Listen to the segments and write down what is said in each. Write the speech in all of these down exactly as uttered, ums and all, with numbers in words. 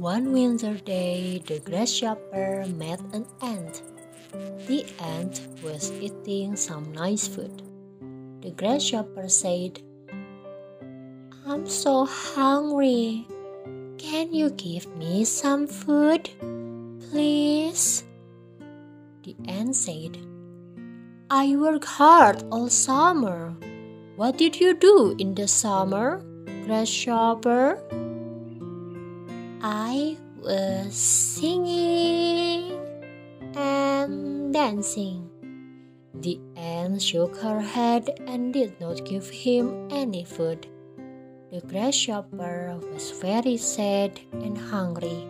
One winter day, the grasshopper met an ant. The ant was eating some nice food. The grasshopper said, "I'm so hungry. Can you give me some food, please?" The ant said, "I worked hard all summer. What did you do in the summer, grasshopper?" "I was singing and dancing." The ant shook her head and did not give him any food. The grasshopper was very sad and hungry.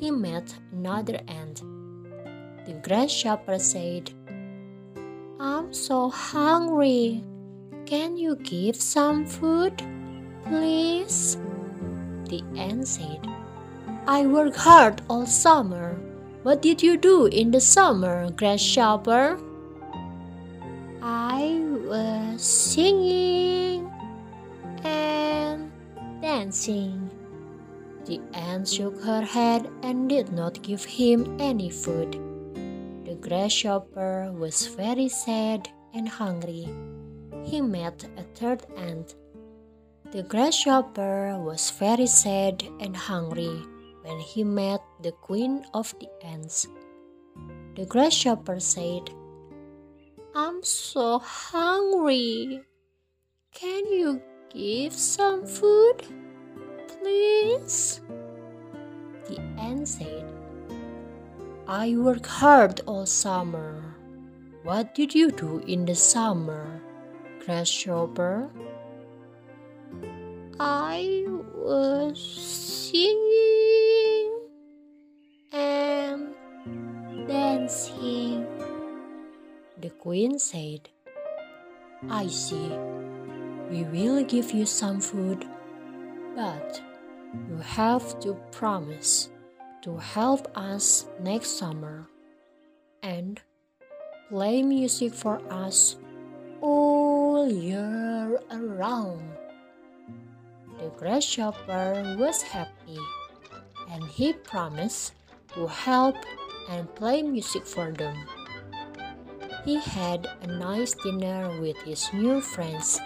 He met another ant. The grasshopper said, "I'm so hungry. Can you give some food, please?" The ant said, "I worked hard all summer. What did you do in the summer, grasshopper?" "I was singing and dancing." The ant shook her head and did not give him any food. The grasshopper was very sad and hungry. He met a third ant. The grasshopper was very sad and hungry when he met the queen of the ants. The grasshopper said, "I'm so hungry. Can you give some food, please?" The ant said, "I worked hard all summer. What did you do in the summer, grasshopper?" "I was singing and dancing." The queen said, "I see. We will give you some food, but you have to promise to help us next summer and play music for us all year around." The grasshopper was happy, and he promised to help and play music for them. He had a nice dinner with his new friends